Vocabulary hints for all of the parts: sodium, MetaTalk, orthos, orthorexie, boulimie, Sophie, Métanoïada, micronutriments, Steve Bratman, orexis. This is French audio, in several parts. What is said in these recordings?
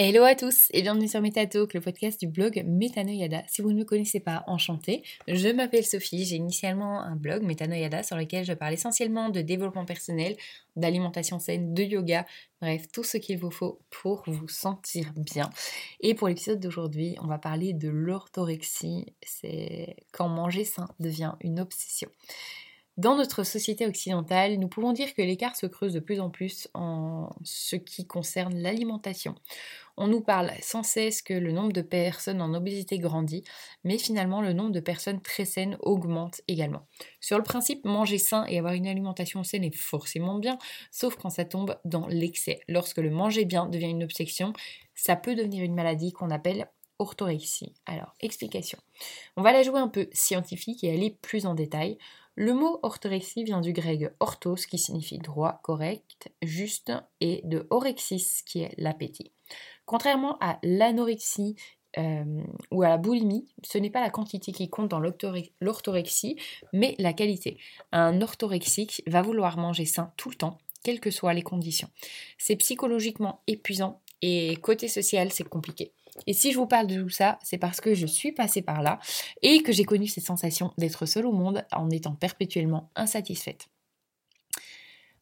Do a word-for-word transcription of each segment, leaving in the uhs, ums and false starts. Hello à tous et bienvenue sur MetaTalk, le podcast du blog Métanoïada. Si vous ne me connaissez pas, enchantée, je m'appelle Sophie, j'ai initialement un blog Métanoïada sur lequel je parle essentiellement de développement personnel, d'alimentation saine, de yoga, bref, tout ce qu'il vous faut pour vous sentir bien. Et pour l'épisode d'aujourd'hui, on va parler de l'orthorexie, c'est quand manger sain devient une obsession. Dans notre société occidentale, nous pouvons dire que l'écart se creuse de plus en plus en ce qui concerne l'alimentation. On nous parle sans cesse que le nombre de personnes en obésité grandit, mais finalement le nombre de personnes très saines augmente également. Sur le principe, manger sain et avoir une alimentation saine est forcément bien, sauf quand ça tombe dans l'excès. Lorsque le manger bien devient une obsession, ça peut devenir une maladie qu'on appelle orthorexie. Alors, explication. On va la jouer un peu scientifique et aller plus en détail. Le mot orthorexie vient du grec orthos qui signifie droit, correct, juste et de orexis qui est l'appétit. Contrairement à l'anorexie euh, ou à la boulimie, ce n'est pas la quantité qui compte dans l'orthorexie mais la qualité. Un orthorexique va vouloir manger sain tout le temps, quelles que soient les conditions. C'est psychologiquement épuisant et côté social c'est compliqué. Et si je vous parle de tout ça, c'est parce que je suis passée par là et que j'ai connu cette sensation d'être seule au monde en étant perpétuellement insatisfaite.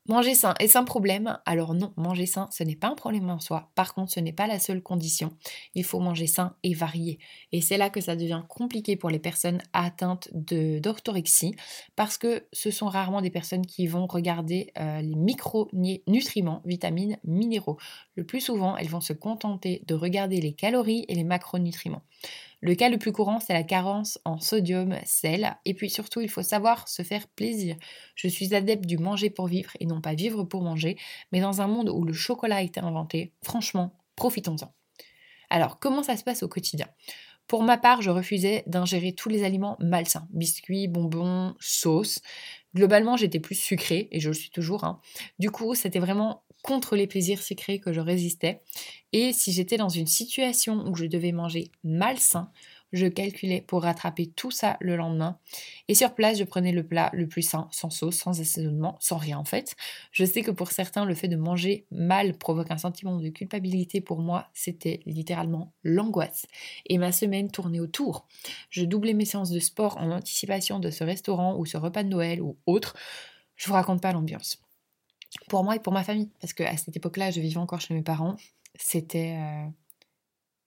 Manger sain, est-ce un problème ? Alors non, manger sain, ce n'est pas un problème en soi. Par contre, ce n'est pas la seule condition. Il faut manger sain et varié. Et c'est là que ça devient compliqué pour les personnes atteintes de, d'orthorexie parce que ce sont rarement des personnes qui vont regarder euh, les micronutriments, vitamines, minéraux. Le plus souvent, elles vont se contenter de regarder les calories et les macronutriments. Le cas le plus courant, c'est la carence en sodium, sel, et puis surtout, il faut savoir se faire plaisir. Je suis adepte du manger pour vivre et non pas vivre pour manger, mais dans un monde où le chocolat a été inventé, franchement, profitons-en. Alors, comment ça se passe au quotidien ? Pour ma part, je refusais d'ingérer tous les aliments malsains, biscuits, bonbons, sauces. Globalement, j'étais plus sucrée, et je le suis toujours, hein. Du coup, c'était vraiment contre les plaisirs sucrés que je résistais. Et si j'étais dans une situation où je devais manger malsain, je calculais pour rattraper tout ça le lendemain. Et sur place, je prenais le plat le plus sain, sans sauce, sans assaisonnement, sans rien en fait. Je sais que pour certains, le fait de manger mal provoque un sentiment de culpabilité. Pour moi, c'était littéralement l'angoisse. Et ma semaine tournait autour. Je doublais mes séances de sport en anticipation de ce restaurant ou ce repas de Noël ou autre. Je vous raconte pas l'ambiance. Pour moi et pour ma famille, parce qu'à cette époque-là, je vivais encore chez mes parents. C'était euh,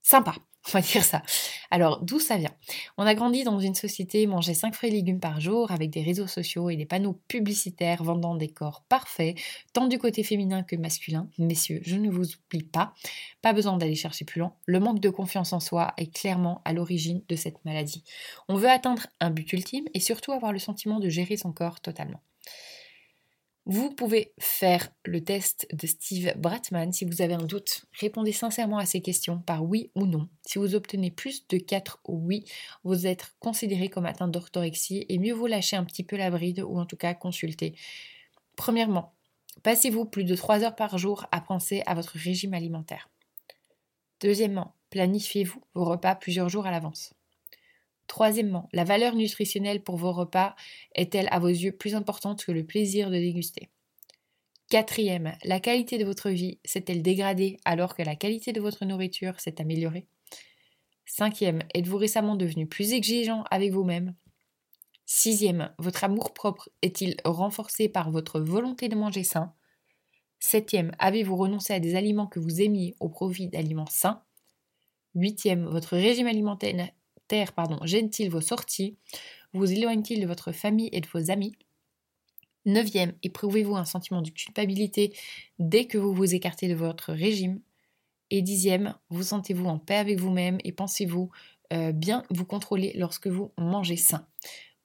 sympa. On va dire ça. Alors, d'où ça vient ? On a grandi dans une société, mangeait cinq fruits et légumes par jour, avec des réseaux sociaux et des panneaux publicitaires vendant des corps parfaits, tant du côté féminin que masculin. Messieurs, je ne vous oublie pas. Pas besoin d'aller chercher plus loin. Le manque de confiance en soi est clairement à l'origine de cette maladie. On veut atteindre un but ultime et surtout avoir le sentiment de gérer son corps totalement. Vous pouvez faire le test de Steve Bratman si vous avez un doute. Répondez sincèrement à ces questions par oui ou non. Si vous obtenez plus de quatre oui, vous êtes considéré comme atteint d'orthorexie et mieux vaut lâcher un petit peu la bride ou en tout cas consulter. Premièrement, passez-vous plus de trois heures par jour à penser à votre régime alimentaire. Deuxièmement, planifiez-vous vos repas plusieurs jours à l'avance. Troisièmement, la valeur nutritionnelle pour vos repas est-elle à vos yeux plus importante que le plaisir de déguster ? Quatrième, la qualité de votre vie s'est-elle dégradée alors que la qualité de votre nourriture s'est améliorée ? Cinquième, êtes-vous récemment devenu plus exigeant avec vous-même ? Sixième, votre amour-propre est-il renforcé par votre volonté de manger sain ? Septième, avez-vous renoncé à des aliments que vous aimiez au profit d'aliments sains ? Huitième, votre régime alimentaire Terre, pardon, gêne-t-il vos sorties? Vous éloigne-t-il de votre famille et de vos amis? Neuvième, éprouvez-vous un sentiment de culpabilité dès que vous vous écartez de votre régime? Et dixième, vous sentez-vous en paix avec vous-même et pensez-vous euh, bien vous contrôler lorsque vous mangez sain?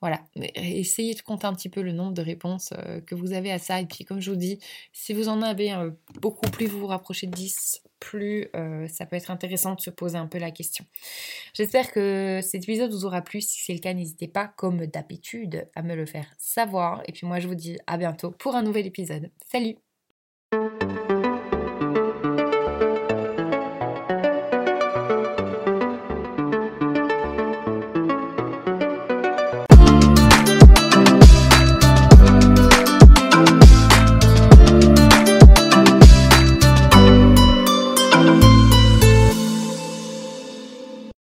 Voilà, essayez de compter un petit peu le nombre de réponses euh, que vous avez à ça. Et puis comme je vous dis, si vous en avez euh, beaucoup, plus vous vous rapprochez de dix, plus euh, ça peut être intéressant de se poser un peu la question. J'espère que cet épisode vous aura plu. Si c'est le cas, n'hésitez pas, comme d'habitude, à me le faire savoir. Et puis moi, je vous dis à bientôt pour un nouvel épisode. Salut !